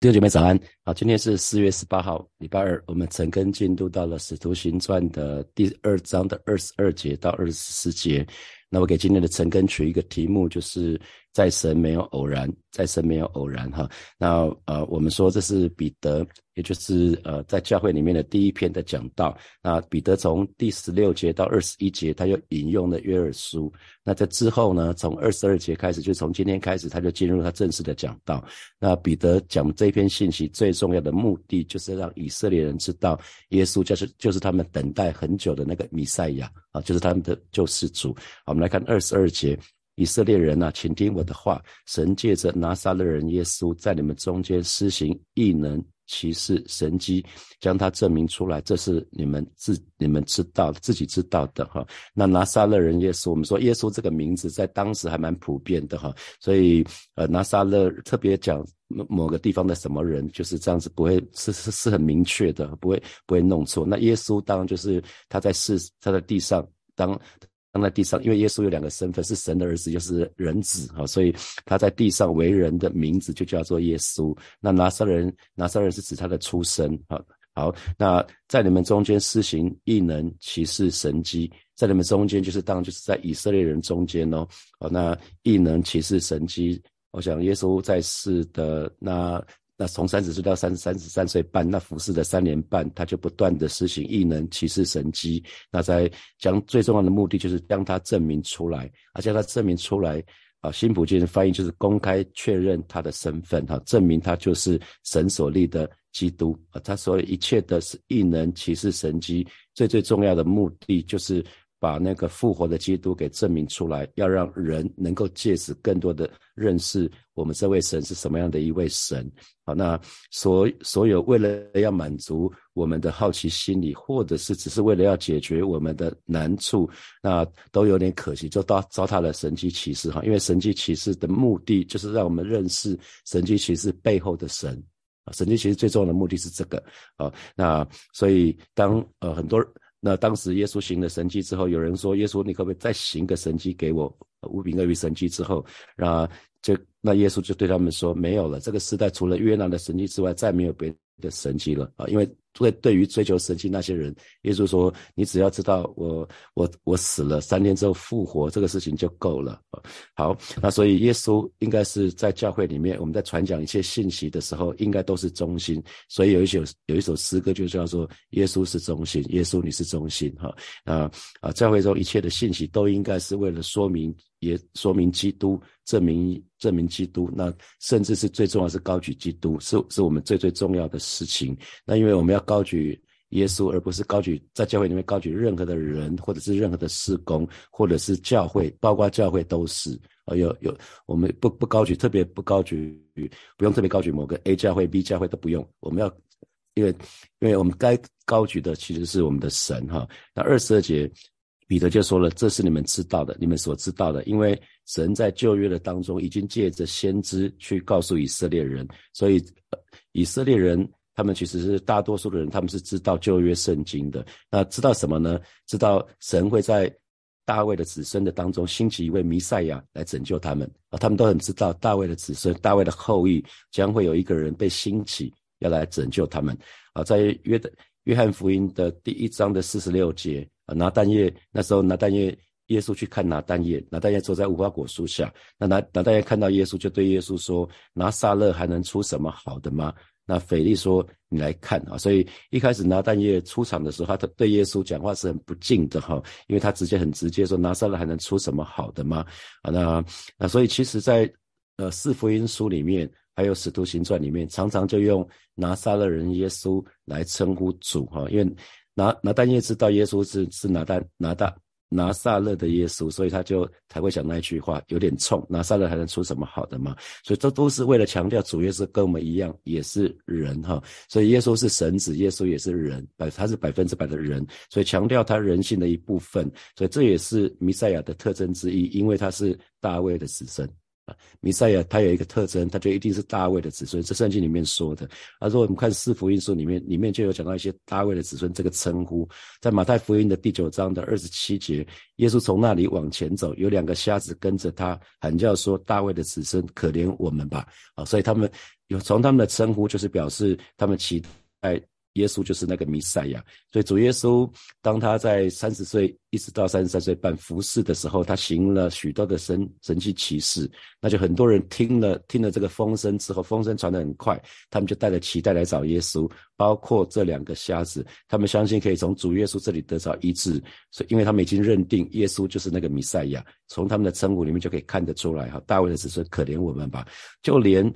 弟兄姐妹早安，好，今天是4月18号，礼拜二，我们陈根进度到了《使徒行传》的第2章的22节到24节。那我给今天的陈根取一个题目，就是在神没有偶然，在神没有偶然哈。那我们说这是彼得，也就是在教会里面的第一篇的讲道。那彼得从第16节到21节，他又引用了约珥书。那在之后呢，从22节开始，就从今天开始，他就进入他正式的讲道。那彼得讲这篇信息最重要的目的，就是让以色列人知道，耶稣就是他们等待很久的那个弥赛亚啊，就是他们的救世主。好，我们来看22节。以色列人啊，请听我的话，神借着拿撒勒人耶稣在你们中间施行异能、奇事、神迹，将它证明出来，这是你们知道自己知道的哈。那拿撒勒人耶稣，我们说耶稣这个名字在当时还蛮普遍的哈，所以拿撒勒特别讲某个地方的什么人，就是这样子，不会是很明确的，不会弄错。那耶稣当然就是他在地上，因为耶稣有两个身份，是神的儿子，就是人子啊，所以他在地上为人的名字就叫做耶稣。那拿撒勒人是指他的出身啊。好，那在你们中间施行异能、奇事、神迹，在你们中间就是当然就是在以色列人中间哦。好，那异能、奇事、神迹，我想耶稣在世的那从30岁到33岁半，那服侍的3年半，他就不断的施行异能、奇事、神迹。那在将最重要的目的就是将他证明出来，而且他证明出来啊，新普京的翻译就是公开确认他的身份啊，证明他就是神所立的基督啊。他所有一切的是异能、奇事、神迹，最重要的目的就是把那个复活的基督给证明出来，要让人能够借此更多的认识我们这位神是什么样的一位神。好，那所有为了要满足我们的好奇心理，或者是只是为了要解决我们的难处，那都有点可惜，就糟蹋了神迹奇事哈。因为神迹奇事的目的就是让我们认识神迹奇事背后的神啊，神迹奇事最重要的目的是这个啊。那所以当时耶稣行了神迹之后，有人说耶稣你可不可以再行个神迹给我，5饼2鱼神迹之后，那耶稣就对他们说，没有了，这个时代除了约拿的神迹之外，再没有别的神迹了啊。因为对于追求神迹那些人，耶稣说你只要知道我死了3天之后复活，这个事情就够了啊。好，那所以耶稣应该是在教会里面，我们在传讲一些信息的时候，应该都是中心，所以有一首诗歌就叫做耶稣是中心，耶稣你是中心哈。教会中一切的信息都应该是为了说明基督，证明基督，那甚至是最重要的是高举基督，是我们最重要的事情。那因为我们要高举耶稣，而不是高举在教会里面高举任何的人，或者是任何的事工，或者是教会，包括教会都是我们不高举，特别不高举，不用特别高举某个 A 教会 B 教会都不用，我们要因为我们该高举的其实是我们的神哈。那22节彼得就说了，这是你们知道的，你们所知道的，因为神在旧约的当中已经借着先知去告诉以色列人，所以以色列人他们其实是大多数的人，他们是知道旧约圣经的。那知道什么呢？知道神会在大卫的子孙的当中兴起一位弥赛亚来拯救他们啊，他们都很知道大卫的子孙，大卫的后裔将会有一个人被兴起要来拯救他们啊。在约翰福音的第1章的46节，那时候拿但业，耶稣去看拿但业，拿但业坐在无花果树下，那拿但业看到耶稣，就对耶稣说，拿撒勒还能出什么好的吗？那腓力说，你来看啊。所以一开始拿但业出场的时候，他对耶稣讲话是很不敬的哈，因为他很直接说，拿撒勒还能出什么好的吗？啊，那所以其实在四福音书里面，还有使徒行传里面，常常就用拿撒勒人耶稣来称呼主哈，因为拿但业知道耶稣是拿撒勒的耶稣，所以他就才会讲那一句话，有点冲，拿撒勒还能出什么好的吗？所以这都是为了强调主耶稣跟我们一样也是人哈，所以耶稣是神子，耶稣也是人，他是100%的人，所以强调他人性的一部分，所以这也是弥赛亚的特征之一，因为他是大卫的子孙。弥赛亚他有一个特征，他就一定是大卫的子孙，这圣经里面说的啊。如果我们看四福音书里面就有讲到一些大卫的子孙这个称呼。在马太福音的第9章的27节，耶稣从那里往前走，有2个瞎子跟着他，喊叫说，大卫的子孙可怜我们吧啊。所以他们有从他们的称呼就是表示他们期待耶稣就是那个弥赛亚。所以主耶稣当他在30岁一直到33岁半服侍的时候，他行了许多的神迹奇事，那就很多人听了这个风声之后，风声传得很快，他们就带着期待来找耶稣，包括这两个瞎子，他们相信可以从主耶稣这里得到医治，所以因为他们已经认定耶稣就是那个弥赛亚。从他们的称呼里面就可以看得出来，大卫的子孙可怜我们吧。就连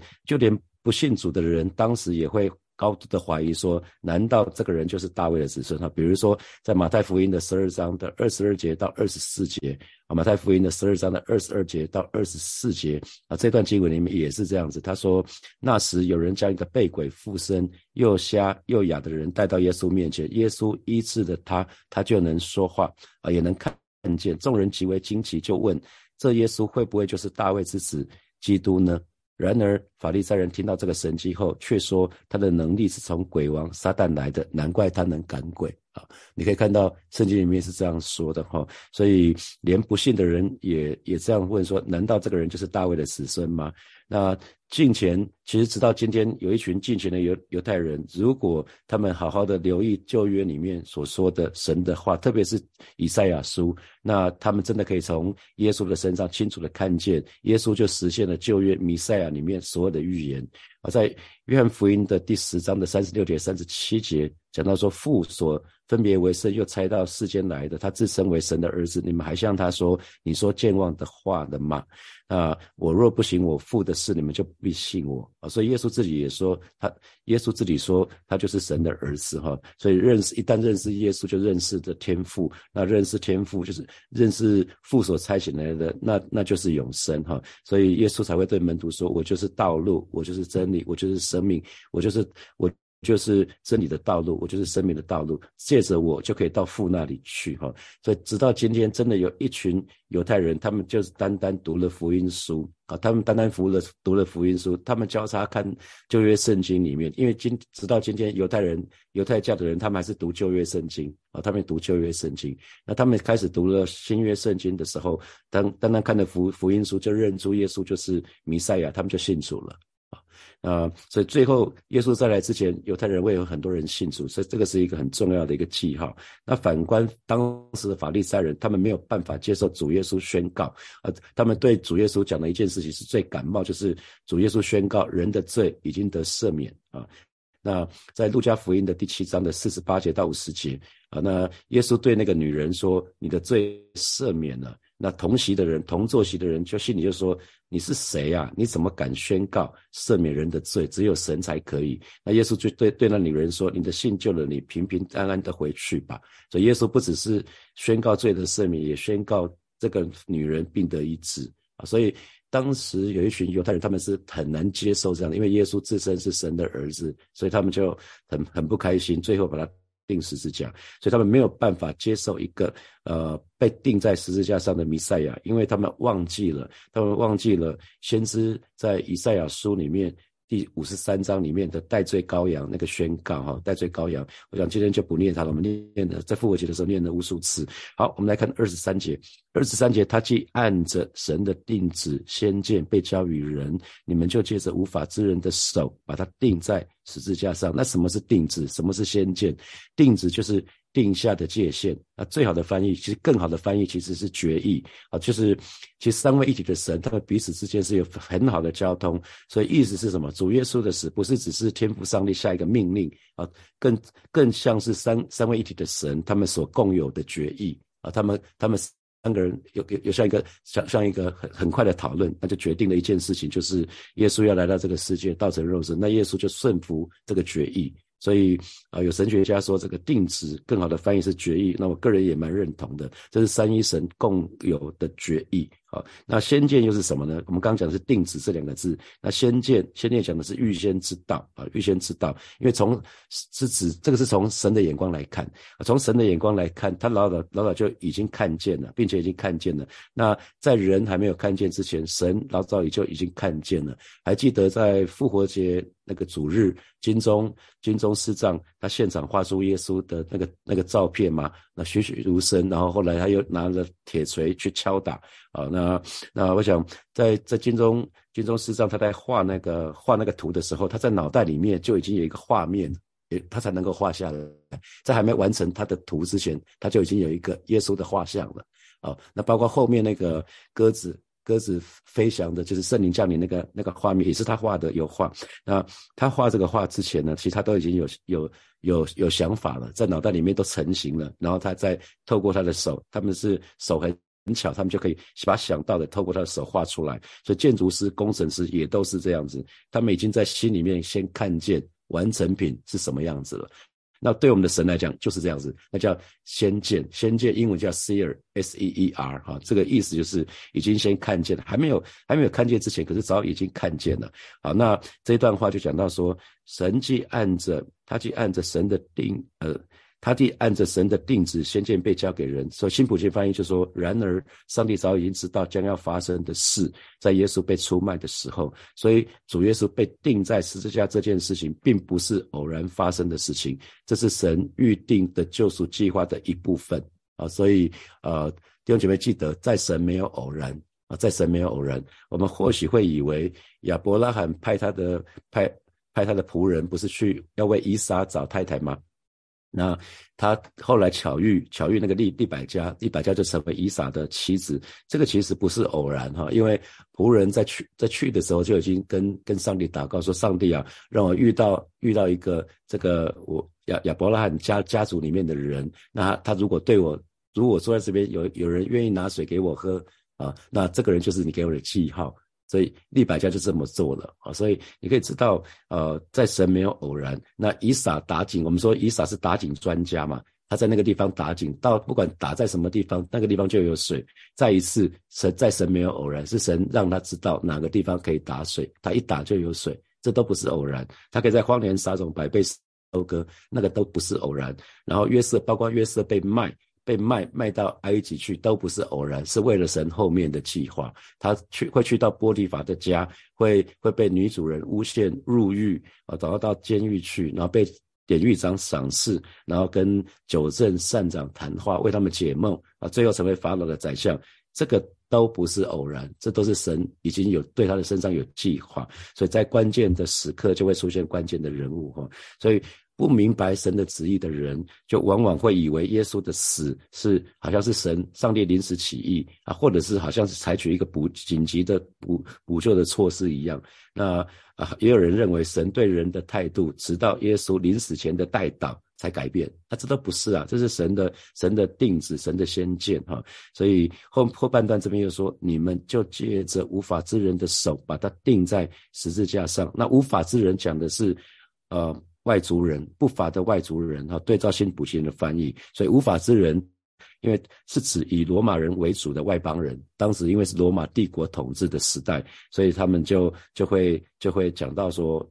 不信主的人当时也会高度的怀疑说，难道这个人就是大卫的子孙？比如说在马太福音的12章的22节到24节，马太福音的12章的22节到24节这段经文里面也是这样子，他说，那时有人将一个被鬼附身又瞎又哑的人带到耶稣面前，耶稣医治了他，他就能说话，也能看见，众人极为惊奇，就问，这耶稣会不会就是大卫之子基督呢？然而法利赛人听到这个神迹后，却说他的能力是从鬼王撒旦来的，难怪他能赶鬼。你可以看到圣经里面是这样说的，所以连不信的人也这样问说，难道这个人就是大卫的子孙吗？那近前其实直到今天有一群近前的犹太人，如果他们好好的留意旧约里面所说的神的话，特别是以赛亚书，那他们真的可以从耶稣的身上清楚的看见，耶稣就实现了旧约弥赛亚里面所有的预言。在约翰福音的第10章的36节37节讲到说，父所分别为圣又差到世间来的，他自称为神的儿子，你们还向他说，你说健忘的话的吗？我若不行我父的事，你们就不必信我。所以耶稣自己说他就是神的儿子。所以一旦认识耶稣，就认识的天父，那认识天父就是认识父所差遣来的，那就是永生。所以耶稣才会对门徒说，我就是道路，我就是真理，我就是生命，我就是真理的道路，我就是生命的道路，借着我就可以到父那里去。所以直到今天真的有一群犹太人，他们就是单单读了福音书，他们单单读了福音书，他们交叉看旧约圣经里面，因为直到今天犹太教的人他们还是读旧约圣经，那他们开始读了新约圣经的时候，单单看了福音书就认出耶稣就是弥赛亚，他们就信主了。所以最后耶稣再来之前，犹太人会有很多人信主，所以这个是一个很重要的一个记号。那反观当时的法利赛人，他们没有办法接受主耶稣宣告，他们对主耶稣讲的一件事情是最感冒，就是主耶稣宣告人的罪已经得赦免。那在路加福音的第7章的48节到50节，那耶稣对那个女人说，你的罪赦免了。那同坐席的人就心里就说，你是谁啊？你怎么敢宣告赦免人的罪？只有神才可以。那耶稣就对那女人说，你的信救了你，平平安安的回去吧。所以耶稣不只是宣告罪的赦免，也宣告这个女人病得医治。所以当时有一群犹太人，他们是很难接受这样的，因为耶稣自身是神的儿子，所以他们就很不开心，最后把他定十字架。所以他们没有办法接受一个被钉在十字架上的弥赛亚，因为他们忘记了先知在以赛亚书里面第53章里面的代罪羔羊那个宣告。代罪羔羊我想今天就不念它了，我们念的在复活节的时候念了无数次。好，我们来看23节。23节，他既按着神的定旨先见被交与人，你们就借着无法之人的手把它钉在十字架上。那什么是定旨？什么是先见？定旨就是定下的界限。最好的翻译，其实更好的翻译其实是决议。就是其实三位一体的神，他们彼此之间是有很好的交通。所以意思是什么？主耶稣的死不是只是天父上帝下一个命令，更像是三位一体的神他们所共有的决议。他们三个人有像一个很快的讨论，那就决定了一件事情，就是耶稣要来到这个世界，道成肉身。那耶稣就顺服这个决议。所以有神学家说这个定旨更好的翻译是决议，那我个人也蛮认同的，这是三一神共有的决议。那先见又是什么呢？我们刚刚讲的是定旨这两个字，那先见讲的是预先知道。预先知道，因为这个是从神的眼光来看，从神的眼光来看，他老早就已经看见了，并且已经看见了。那在人还没有看见之前，神老早也就已经看见了。还记得在复活节那个主日，金钟市长他现场画出耶稣的那个照片嘛，那栩栩如生，然后后来他又拿了铁锤去敲打，那那我想在金中师丈他在画那个图的时候，他在脑袋里面就已经有一个画面，他才能够画下来，在还没完成他的图之前，他就已经有一个耶稣的画像了。那包括后面那个鸽子飞翔的，就是圣灵降临那个画面，也是他画的，有画。那他画这个画之前呢，其实他都已经有想法了，在脑袋里面都成型了，然后他再透过他的手，他们是手很巧，他们就可以把想到的透过他的手画出来。所以建筑师、工程师也都是这样子，他们已经在心里面先看见完成品是什么样子了。那对我们的神来讲就是这样子，那叫先见，英文叫 seer S-E-E-R、啊、这个意思就是已经先看见了，还没有看见之前，可是早已经看见了。好，那这段话就讲到说，神既按着神的定他既按着神的定旨，先见被交给人。所以新普京翻译就说，然而上帝早已经知道将要发生的事，在耶稣被出卖的时候，所以主耶稣被钉在十字架这件事情并不是偶然发生的事情，这是神预定的救赎计划的一部分啊。所以弟兄姐妹，记得在神没有偶然啊，在神没有偶然。我们或许会以为亚伯拉罕派他的仆人不是去要为以撒找太太吗？那他后来巧遇那个利百加就成为以撒的妻子，这个其实不是偶然哈，因为仆人在去的时候就已经跟上帝祷告说，上帝啊，让我遇到一个这个我亚伯拉罕家族里面的人，那他如果坐在这边有人愿意拿水给我喝啊，那这个人就是你给我的记号。所以利百加就这么做了啊，所以你可以知道，在神没有偶然。那以撒打井，我们说以撒是打井专家嘛，他在那个地方打井，到不管打在什么地方，那个地方就有水。再一次，在神没有偶然，是神让他知道哪个地方可以打水，他一打就有水，这都不是偶然。他可以在荒原撒种，百倍收割，那个都不是偶然。然后包括约瑟被卖到埃及去，都不是偶然，是为了神后面的计划。他会去到波提法的家，会被女主人诬陷入狱啊，找到监狱去，然后被典狱长赏识，然后跟九正善长谈话，为他们解梦啊，最后成为法老的宰相。这个都不是偶然，这都是神已经有对他的身上有计划，所以在关键的时刻就会出现关键的人物哈。所以不明白神的旨意的人，就往往会以为耶稣的死是好像是上帝临时起意啊，或者是好像是采取一个紧急的补救的措施一样。那也有人认为神对人的态度，直到耶稣临死前的代祷才改变，这都不是啊，这是神的定旨，神的先见哈。所以后半段这边又说，你们就借着无法之人的手把它钉在十字架上。那无法之人讲的是外族人，不法的外族人啊，对照新普京的翻译。所以无法之人，因为是指以罗马人为主的外邦人，当时因为是罗马帝国统治的时代，所以他们就会讲到说，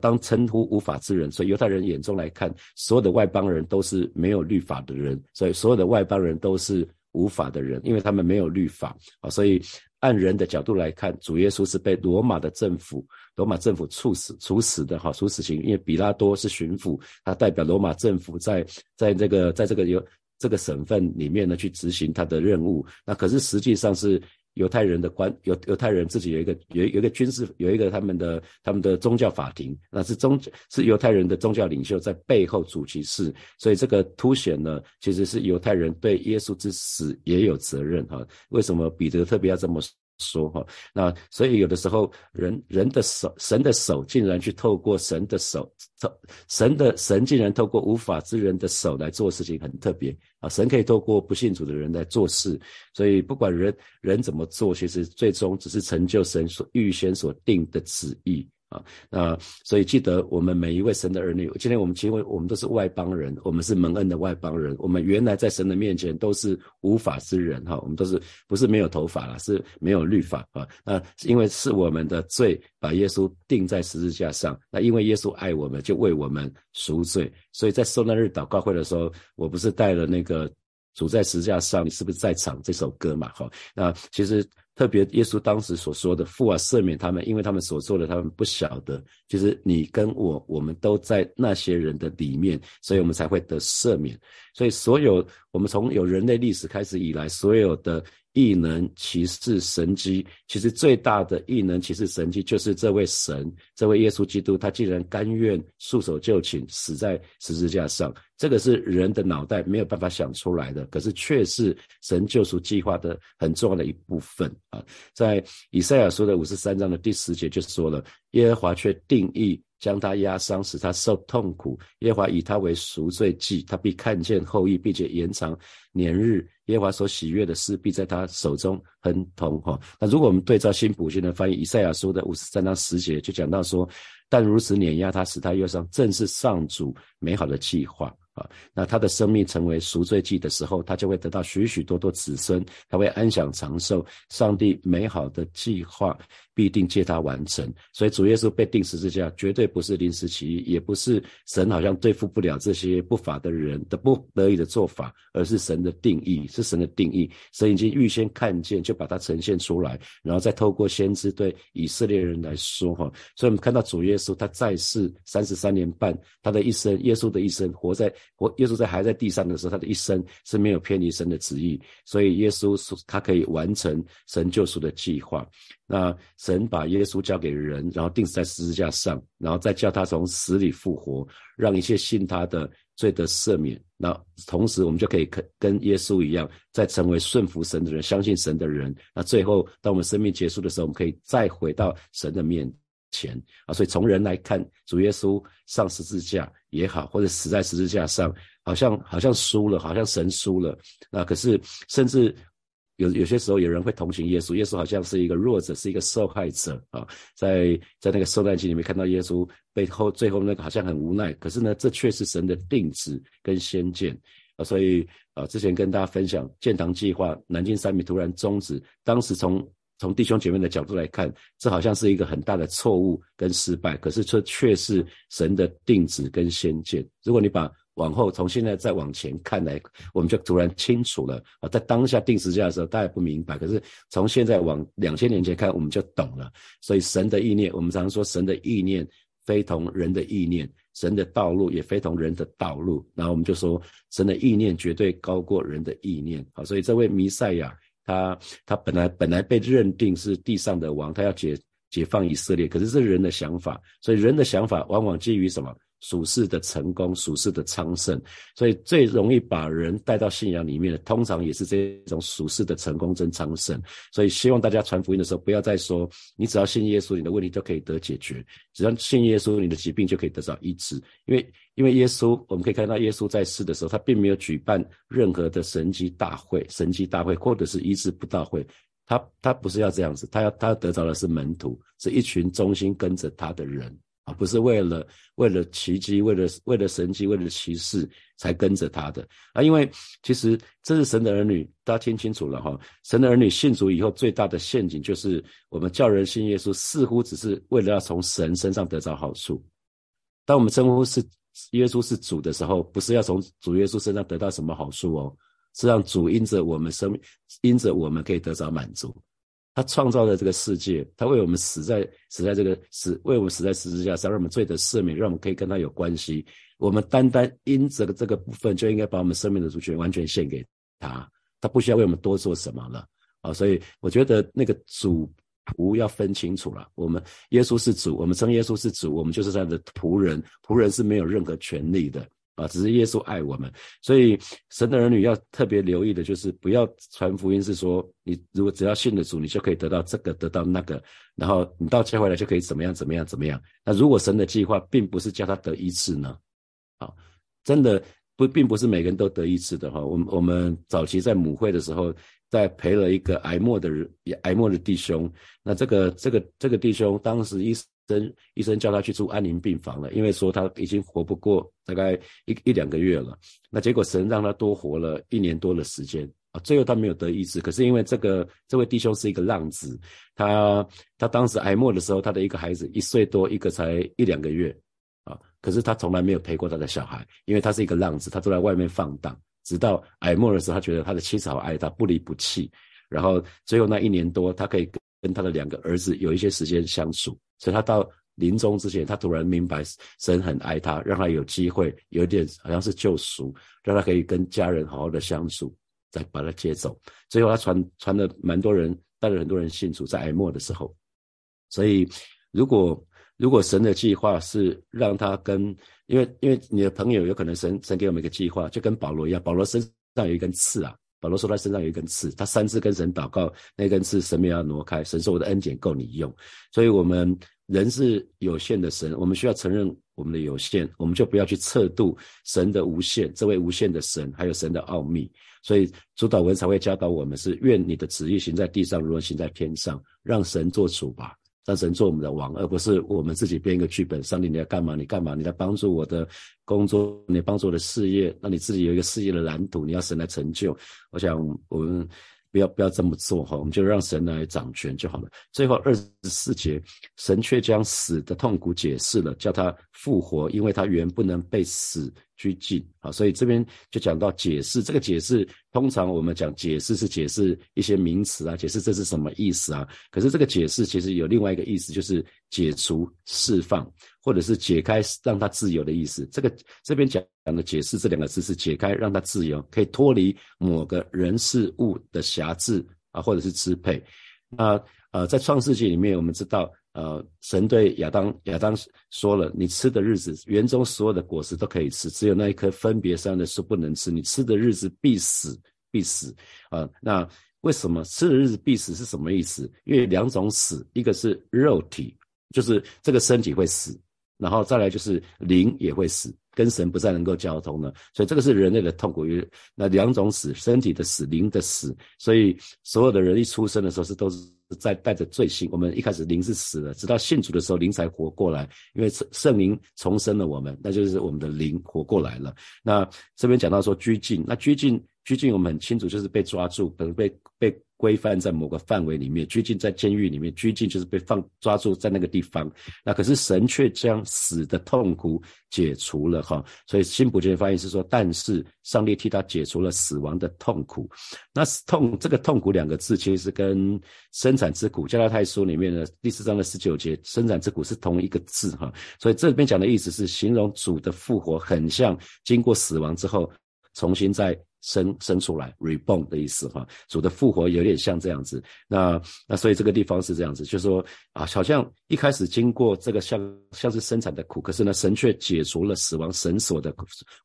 当称呼无法之人，所以犹太人眼中来看，所有的外邦人都是没有律法的人，所以所有的外邦人都是无法的人，因为他们没有律法啊。所以按人的角度来看，主耶稣是被罗马政府处死的哈，处死刑。因为比拉多是巡抚，他代表罗马政府在这个省份里面呢去执行他的任务。那可是实际上是犹太人自己有一个军事，有一个他们的宗教法庭，那是犹太人的宗教领袖在背后主其事，所以这个凸显呢，其实是犹太人对耶稣之死也有责任哈。为什么彼得特别要这么说哈？那所以有的时候人的手，神的手竟然去透过神的手，神竟然透过无法之人的手来做事情，很特别啊！神可以透过不信主的人来做事，所以不管人怎么做，其实最终只是成就神所预先所定的旨意啊。那所以记得，我们每一位神的儿女，今天我们其实我们都是外邦人，我们是蒙恩的外邦人，我们原来在神的面前都是无法之人哈，我们都是不是没有头发啦，是没有律法啊。那因为是我们的罪把耶稣钉在十字架上，那因为耶稣爱我们，就为我们赎罪。所以在受难日祷告会的时候，我不是带了那个主在十字架上，你是不是在场这首歌嘛？哈，那其实特别耶稣当时所说的，父啊，赦免他们，因为他们所做的，他们不晓得。其实你跟我们都在那些人的里面，所以我们才会得赦免。所以所有我们从有人类历史开始以来，所有的异能、奇事、神迹，其实最大的异能、奇事、神迹就是这位神，这位耶稣基督，他既然甘愿束手就擒，死在十字架上，这个是人的脑袋没有办法想出来的，可是却是神救赎计划的很重要的一部分啊。在以赛亚书的53章的第10节就说了，耶和华却定义将他压伤，使他受痛苦，耶和华以他为赎罪祭，他必看见后裔，并且延长年日，耶和华所喜悦的事必在他手中亨通。那如果我们对照新普世的翻译，以赛亚书的53章10节就讲到说，但如此碾压他，使他忧伤，正是上主美好的计划啊。那他的生命成为赎罪祭的时候，他就会得到许许多多子孙，他会安享长寿，上帝美好的计划必定借他完成。所以主耶稣被钉十字架绝对不是临时起意，也不是神好像对付不了这些不法的人的不得已的做法，而是神的定义，是神的定义，神已经预先看见就把它呈现出来，然后再透过先知对以色列人来说。所以我们看到主耶稣他在世33年半，他的一生，耶稣的一生，耶稣在还在地上的时候，他的一生是没有偏离神的旨意，所以耶稣他可以完成神救赎的计划。那神把耶稣交给人，然后钉死在十字架上，然后再叫他从死里复活，让一切信他的罪得赦免。那同时我们就可以跟耶稣一样，再成为顺服神的人，相信神的人。那最后当我们生命结束的时候，我们可以再回到神的面前啊。所以从人来看，主耶稣上十字架也好，或者死在十字架上，好像输了，好像神输了。那可是甚至有些时候有人会同情耶稣，耶稣好像是一个弱者，是一个受害者啊。在那个受难记里面看到耶稣背后最后那个好像很无奈，可是呢，这却是神的定旨跟先见啊。所以之前跟大家分享建堂计划南京三民突然终止，当时从弟兄姐妹的角度来看，这好像是一个很大的错误跟失败，可是这却是神的定旨跟先见。如果你把往后从现在再往前看来，我们就突然清楚了啊。在当下定十字架的时候大家不明白，可是从现在往2000年前看我们就懂了。所以神的意念，我们常说神的意念非同人的意念，神的道路也非同人的道路，然后我们就说神的意念绝对高过人的意念啊。所以这位弥赛亚他本来被认定是地上的王，他要解放以色列，可是这是人的想法。所以人的想法往往基于什么？属世的成功，属世的昌盛。所以最容易把人带到信仰里面的，通常也是这种属世的成功跟昌盛。所以希望大家传福音的时候，不要再说你只要信耶稣你的问题就可以得解决，只要信耶稣你的疾病就可以得到医治。因为耶稣，我们可以看到耶稣在世的时候，他并没有举办任何的神迹大会或者是医治布道会，他不是要这样子，他得到的是门徒，是一群忠心跟着他的人啊，不是为了奇迹，为了神迹，为了奇事才跟着他的啊。因为其实这是神的儿女，大家听清楚了哈。神的儿女信主以后最大的陷阱就是我们叫人信耶稣，似乎只是为了要从神身上得到好处。当我们称呼是耶稣是主的时候，不是要从主耶稣身上得到什么好处哦，是让主因着我们生命，因着我们可以得到满足。他创造了这个世界，他为我们为我们死在十字架上，让我们罪得赦免，让我们可以跟他有关系。我们单单因着的这个部分，就应该把我们生命的主权完全献给他，他不需要为我们多做什么了啊。所以我觉得那个主仆要分清楚了，我们耶稣是主，我们称耶稣是主，我们就是他的仆人，仆人是没有任何权利的啊，只是耶稣爱我们。所以神的儿女要特别留意的就是不要传福音是说你如果只要信了主你就可以得到这个得到那个，然后你到教会来就可以怎么样怎么样怎么样。那如果神的计划并不是叫他得医治呢啊，真的并不是每个人都得医治的哈。我们早期在母会的时候，在陪了一个癌末的弟兄，那这个弟兄当时医生叫他去住安宁病房了，因为说他已经活不过大概一两个月了。那结果神让他多活了1年多的时间啊，最后他没有得医治。可是因为这位弟兄是一个浪子，他当时癌末的时候，他的一个孩子1岁多，一个才1两个月啊，可是他从来没有陪过他的小孩，因为他是一个浪子，他都在外面放荡。直到癌末的时候，他觉得他的妻子好爱他，不离不弃。然后最后那1年多，他可以跟他的2个儿子有一些时间相处。所以他到临终之前，他突然明白神很爱他，让他有机会有一点好像是救赎，让他可以跟家人好好的相处。再把他接走。最后他传了蛮多人，带了很多人信主，在哀末的时候。所以如果神的计划是让他跟，因为你的朋友有可能神给我们一个计划，就跟保罗一样，保罗身上有一根刺啊。保罗说他身上有一根刺，他3次跟神祷告，那根刺神没有要挪开，神说我的恩典够你用。所以我们人是有限的，神我们需要承认我们的有限，我们就不要去测度神的无限，这位无限的神还有神的奥秘。所以主祷文才会教导我们是，愿你的旨意行在地上如同行在天上，让神做主吧，让神做我们的王，而不是我们自己编一个剧本。上帝你要干嘛你干嘛，你来帮助我的工作，你帮助我的事业，让你自己有一个事业的蓝图，你要神来成就。我想我们不要这么做，我们就让神来掌权就好了。最后24节，神却将死的痛苦解释了，叫他复活，因为他原不能被死拘禁。好，所以这边就讲到解释，这个解释通常我们讲解释是解释一些名词啊，解释这是什么意思啊，可是这个解释其实有另外一个意思，就是解除释放，或者是解开让他自由的意思。这边讲的解释这两个字是解开让他自由，可以脱离某个人事物的辖制啊，或者是支配。那在创世纪里面我们知道，神对亚当说了，你吃的日子园中所有的果实都可以吃，只有那一棵分别善恶的树不能吃，你吃的日子必死必死。那为什么吃的日子必死是什么意思？因为两种死，一个是肉体，就是这个身体会死，然后再来就是灵也会死，跟神不再能够交通了。所以这个是人类的痛苦，那两种死，身体的死，灵的死。所以所有的人一出生的时候是都是在带着罪性，我们一开始灵是死了，直到信主的时候灵才活过来，因为圣灵重生了我们，那就是我们的灵活过来了。那这边讲到说拘禁，那拘禁我们很清楚，就是被抓住，可能被规范在某个范围里面，拘禁在监狱里面，拘禁就是被抓住在那个地方。那可是神却将死的痛苦解除了哈，所以新普京的翻译是说，但是上帝替他解除了死亡的痛苦。那这个痛苦两个字其实是跟生产之苦，加拉太书里面的第4章的19节，生产之苦是同一个字哈，所以这边讲的意思是形容主的复活很像经过死亡之后重新再生出来 reborn 的意思哈，主的复活有点像这样子。那所以这个地方是这样子，就是说啊，好像一开始经过这个像是生产的苦，可是呢神却解除了死亡绳索的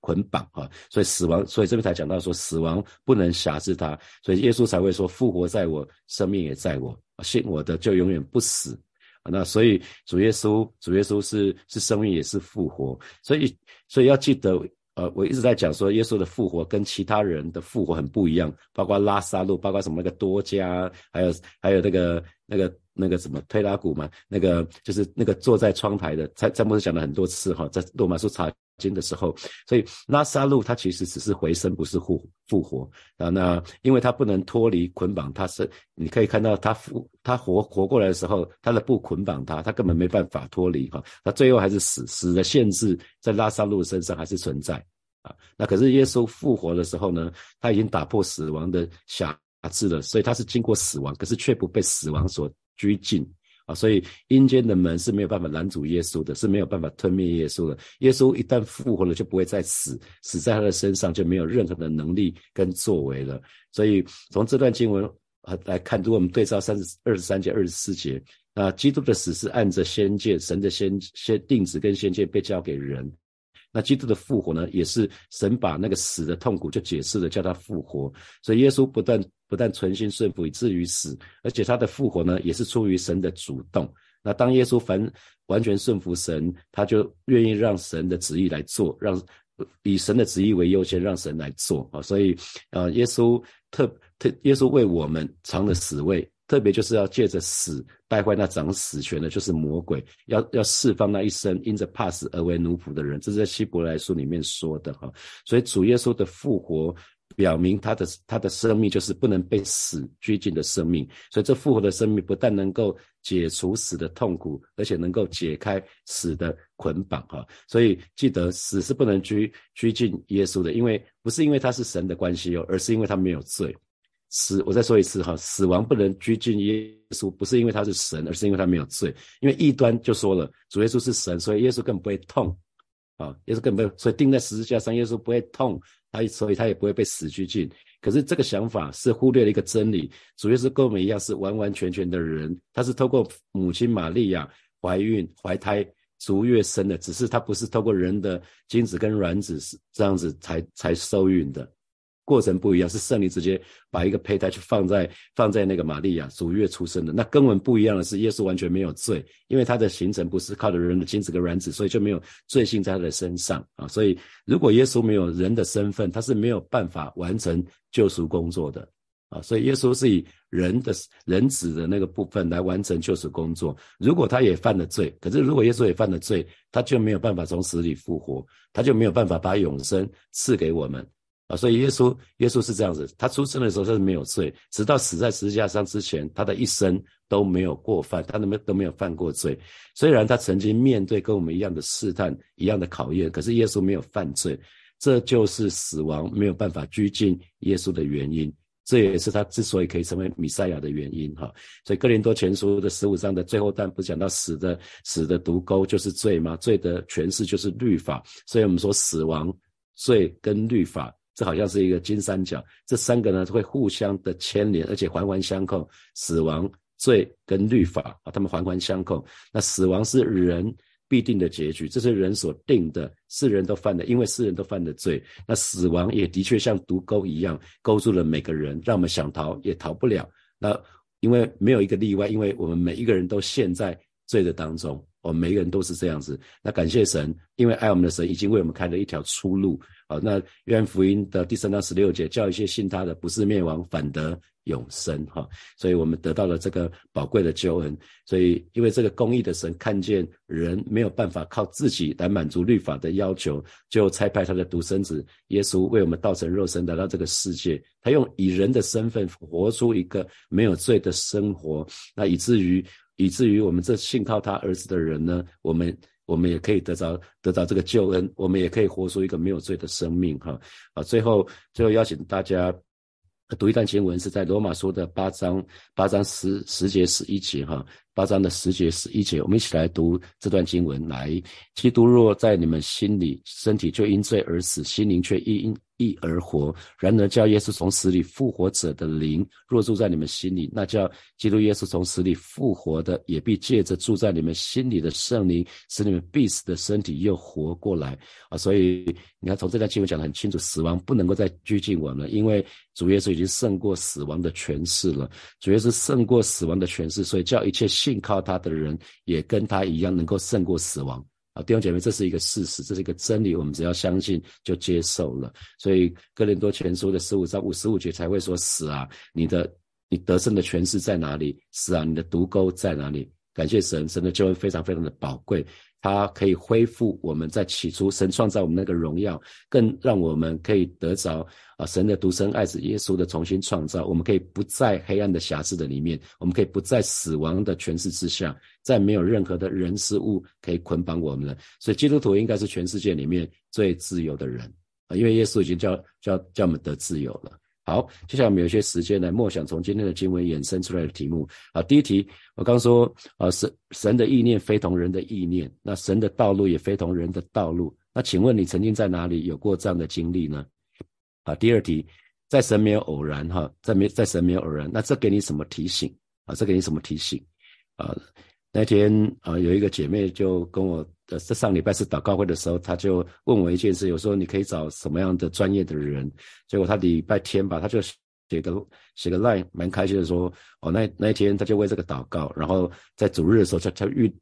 捆绑哈，所以所以这边才讲到说死亡不能辖制他，所以耶稣才会说复活在我，生命也在我，信我的就永远不死。那所以主耶稣是生命也是复活，所以要记得。我一直在讲说耶稣的复活跟其他人的复活很不一样，包括拉撒路，包括什么那个多加，还有那个什么推拉古嘛，那个就是那个坐在窗台的，在牧师讲了很多次哈，在罗马书查经的时候。所以拉撒路他其实只是回生，不是复活啊。那因为他不能脱离捆绑，你可以看到他活过来的时候，他的布捆绑他根本没办法脱离哈，他最后还是死的限制在拉撒路身上还是存在啊。那可是耶稣复活的时候呢，他已经打破死亡的辖制了，所以他是经过死亡，可是却不被死亡所拘禁啊，所以阴间的门是没有办法拦阻耶稣的，是没有办法吞灭耶稣的。耶稣一旦复活了，就不会再死在他的身上就没有任何的能力跟作为了。所以从这段经文来看，如果我们对照23节、24节，那基督的死是按着先见，神的定旨跟先见被交给人。那基督的复活呢，也是神把那个死的痛苦就解释了，叫他复活。所以耶稣不但存心顺服以至于死，而且他的复活呢也是出于神的主动。那当耶稣完全顺服神，他就愿意让神的旨意来做，以神的旨意为优先，让神来做。所以耶稣为我们尝了死味，特别就是要借着死败坏那掌死权的就是魔鬼，要释放那一生因着怕死而为奴仆的人，这是在希伯来书里面说的。所以主耶稣的复活表明他的生命就是不能被死拘禁的生命，所以这复活的生命不但能够解除死的痛苦，而且能够解开死的捆绑哈。所以记得死是不能拘禁耶稣的，因为不是因为他是神的关系哦，而是因为他没有罪。我再说一次哈，死亡不能拘禁耶稣，不是因为他是神，而是因为他没有罪。因为异端就说了，主耶稣是神，所以耶稣根本不会痛啊，耶稣根本不会，所以钉在十字架上，耶稣不会痛，所以他也不会被死拘禁。可是这个想法是忽略了一个真理，主耶稣跟我们一样是完完全全的人，他是透过母亲玛利亚怀孕怀胎逐月生的，只是他不是透过人的精子跟卵子这样子才受孕的，过程不一样，是圣灵直接把一个胚胎去放在那个玛利亚逐月出生的。那根本不一样的是，耶稣完全没有罪，因为他的形成不是靠着人的精子跟卵子，所以就没有罪性在他的身上啊。所以如果耶稣没有人的身份，他是没有办法完成救赎工作的啊。所以耶稣是以人子的那个部分来完成救赎工作。如果他也犯了罪，可是如果耶稣也犯了罪，他就没有办法从死里复活，他就没有办法把永生赐给我们啊。所以耶稣是这样子，他出生的时候他是没有罪，直到死在十字架上之前，他的一生都没有过犯，他都没有犯过罪。虽然他曾经面对跟我们一样的试探，一样的考验，可是耶稣没有犯罪，这就是死亡没有办法拘禁耶稣的原因，这也是他之所以可以成为弥赛亚的原因哈。所以哥林多前书的15章的最后段不是讲到死的毒钩就是罪吗？罪的诠释就是律法，所以我们说死亡、罪跟律法，这好像是一个金三角，这三个呢会互相的牵连，而且环环相扣。死亡、罪跟律法啊，他们环环相扣。那死亡是人必定的结局，这是人所定的，世人都犯的，因为世人都犯的罪。那死亡也的确像毒钩一样勾住了每个人，让我们想逃也逃不了。那因为没有一个例外，因为我们每一个人都陷在罪的当中，我们每一个人都是这样子。那感谢神，因为爱我们的神已经为我们开了一条出路啊。那约翰福音的第3章16节，叫一些信他的不是灭亡，反得永生啊。所以我们得到了这个宝贵的救恩。所以因为这个公义的神看见人没有办法靠自己来满足律法的要求，就差派他的独生子耶稣为我们道成肉身来到这个世界，他用以人的身份活出一个没有罪的生活，那以至于我们这信靠他儿子的人呢，我们也可以得到这个救恩，我们也可以活出一个没有罪的生命哈。啊，最后邀请大家读一段经文，是在罗马书的8章10节11节哈，8章的10节11节，我们一起来读这段经文。来，基督若在你们心里，身体就因罪而死，心灵却因义而活。然而叫耶稣从死里复活者的灵，若住在你们心里，那叫基督耶稣从死里复活的，也必借着住在你们心里的圣灵，使你们必死的身体又活过来啊。所以你看，从这段经文讲得很清楚，死亡不能够再拘禁我们，因为主耶稣已经胜过死亡的权势了，主耶稣胜过死亡的权势，所以叫一切信靠他的人也跟他一样能够胜过死亡啊。弟兄姐妹，这是一个事实，这是一个真理，我们只要相信就接受了。所以哥林多前书的15章55节才会说，死啊，你得胜的权势在哪里？死啊，你的毒钩在哪里？感谢神，神的救恩非常非常的宝贵，他可以恢复我们在起初神创造我们那个荣耀，更让我们可以得着神的独生爱子耶稣的重新创造。我们可以不在黑暗的辖制的里面，我们可以不在死亡的权势之下，再没有任何的人事物可以捆绑我们了。所以基督徒应该是全世界里面最自由的人啊，因为耶稣已经叫我们得自由了。好，接下来我们有些时间来默想从今天的经文衍生出来的题目啊。第一题，我刚说啊，神的意念非同人的意念，那神的道路也非同人的道路。那请问你曾经在哪里有过这样的经历呢？啊，第二题，在神没有偶然哈，在神没有偶然，那这给你什么提醒啊？这给你什么提醒啊？那天啊，有一个姐妹就跟我。这上礼拜是祷告会的时候，他就问我一件事，有时候你可以找什么样的专业的人，结果他礼拜天吧，他就写个 line， 蛮开心的说哦，那一天他就为这个祷告，然后在主日的时候他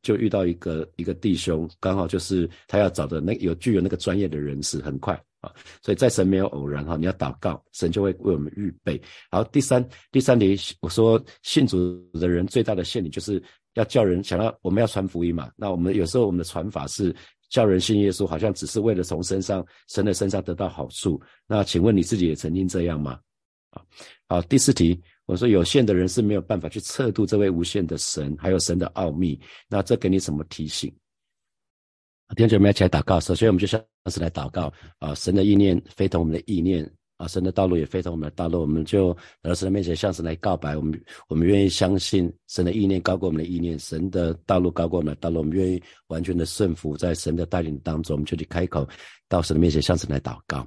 就遇到一个弟兄，刚好就是他要找的具有那个专业的人士，很快啊。所以在神没有偶然哈，你要祷告，神就会为我们预备。然后第三题，我说信主的人最大的限制就是要叫人想到我们要传福音嘛，那我们有时候我们的传法是叫人信耶稣，好像只是为了从神的身上得到好处。那请问你自己也曾经这样吗？好，第四题，我说有限的人是没有办法去测度这位无限的神，还有神的奥秘，那这给你什么提醒？弟兄姐妹，一起来祷告。首先我们就像是来祷告啊，神的意念非同我们的意念啊，神的道路也非同我们的道路，我们就来到神的面前，向神来告白，我们愿意相信神的意念高过我们的意念，神的道路高过我们的道路，我们愿意完全的顺服在神的带领当中，我们就去开口到神的面前向神来祷告。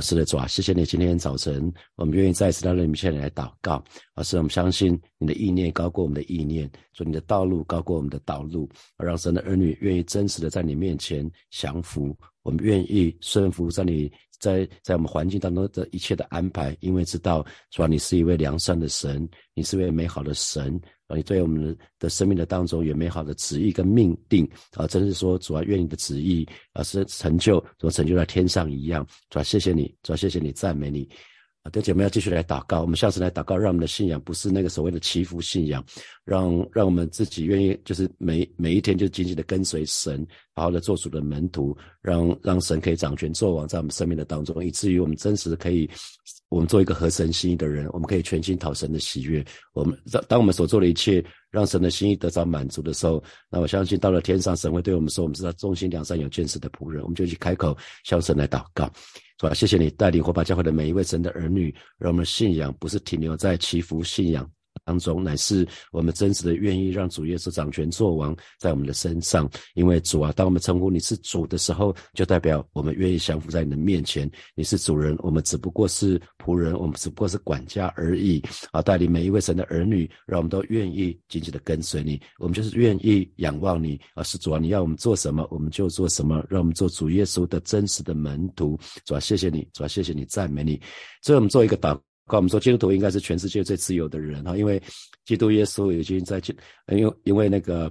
是的，主啊，谢谢你今天早晨我们愿意再次到你面前来祷告，是我们相信你的意念高过我们的意念，说你的道路高过我们的道路，而让神的儿女愿意真实的在你面前降服，我们愿意顺服在你在我们环境当中的一切的安排，因为知道主啊，你是一位良善的神，你是一位美好的神，你对我们的生命的当中有美好的旨意跟命定，真是说主啊，愿你的旨意是成就，主啊，成就在天上一样，主啊，谢谢你，主啊，谢谢你，赞美你。弟兄姐妹要继续来祷告，我们下次来祷告，让我们的信仰不是那个所谓的祈福信仰，让我们自己愿意就是每一天就紧紧的跟随神，好好的做主的门徒，让神可以掌权作王在我们生命的当中，以至于我们真实可以我们做一个合神心意的人，我们可以全心讨神的喜悦，我们当我们所做的一切让神的心意得到满足的时候，那我相信到了天上神会对我们说，我们是他忠心良善有见识的仆人，我们就去开口向神来祷告。是吧？谢谢你带领火把教会的每一位神的儿女，让我们信仰不是停留在祈福信仰当中，乃是我们真实的愿意让主耶稣掌权作王在我们的身上，因为主啊，当我们称呼你是主的时候，就代表我们愿意降服在你的面前，你是主人，我们只不过是仆人，我们只不过是管家而已，带领每一位神的儿女，让我们都愿意紧紧的跟随你，我们就是愿意仰望你，是主啊，你要我们做什么我们就做什么，让我们做主耶稣的真实的门徒，主啊，谢谢你，主啊，谢谢你，赞美你。所以我们做一个祷告，我们说基督徒应该是全世界最自由的人，因为基督耶稣已经在因为那个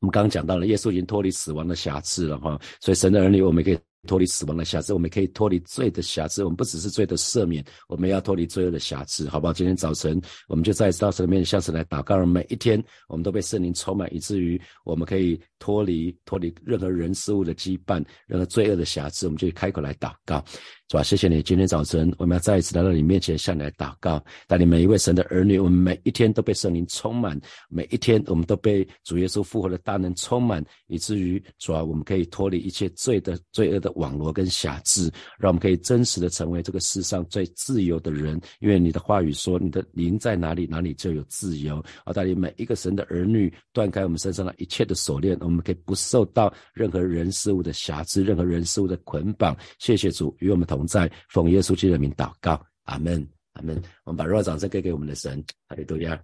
我们刚刚讲到了，耶稣已经脱离死亡的辖制了，所以神的儿女我们也可以脱离死亡的瑕疵，我们可以脱离罪的瑕疵，我们不只是罪的赦免，我们要脱离罪恶的瑕疵，好不好？今天早晨我们就再一次到神面前向神来祷告，让每一天我们都被圣灵充满，以至于我们可以脱离任何人事物的羁绊，任何罪恶的瑕疵，我们就开口来祷告。主啊，谢谢你，今天早晨我们要再一次来到你面前向你来祷告，带领每一位神的儿女，我们每一天都被圣灵充满，每一天我们都被主耶稣复活的大能充满，以至于主啊，我们可以脱离一切罪恶的网罗跟辖制，让我们可以真实的成为这个世上最自由的人，因为你的话语说你的灵在哪里，哪里就有自由，带领每一个神的儿女断开我们身上的一切的锁链，我们可以不受到任何人事物的辖制，任何人事物的捆绑。谢谢主与我们同在，奉耶稣基督的名祷告，阿们，阿们。我们把热烈掌声给我们的神，哈利路亚。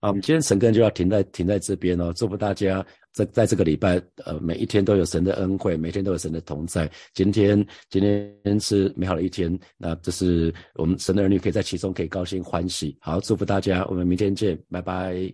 好，我们今天神跟就要停在这边哦，祝福大家在这个礼拜每一天都有神的恩惠，每一天都有神的同在。今天是美好的一天，那这是我们神的儿女可以在其中可以高兴欢喜。好，祝福大家，我们明天见，拜拜。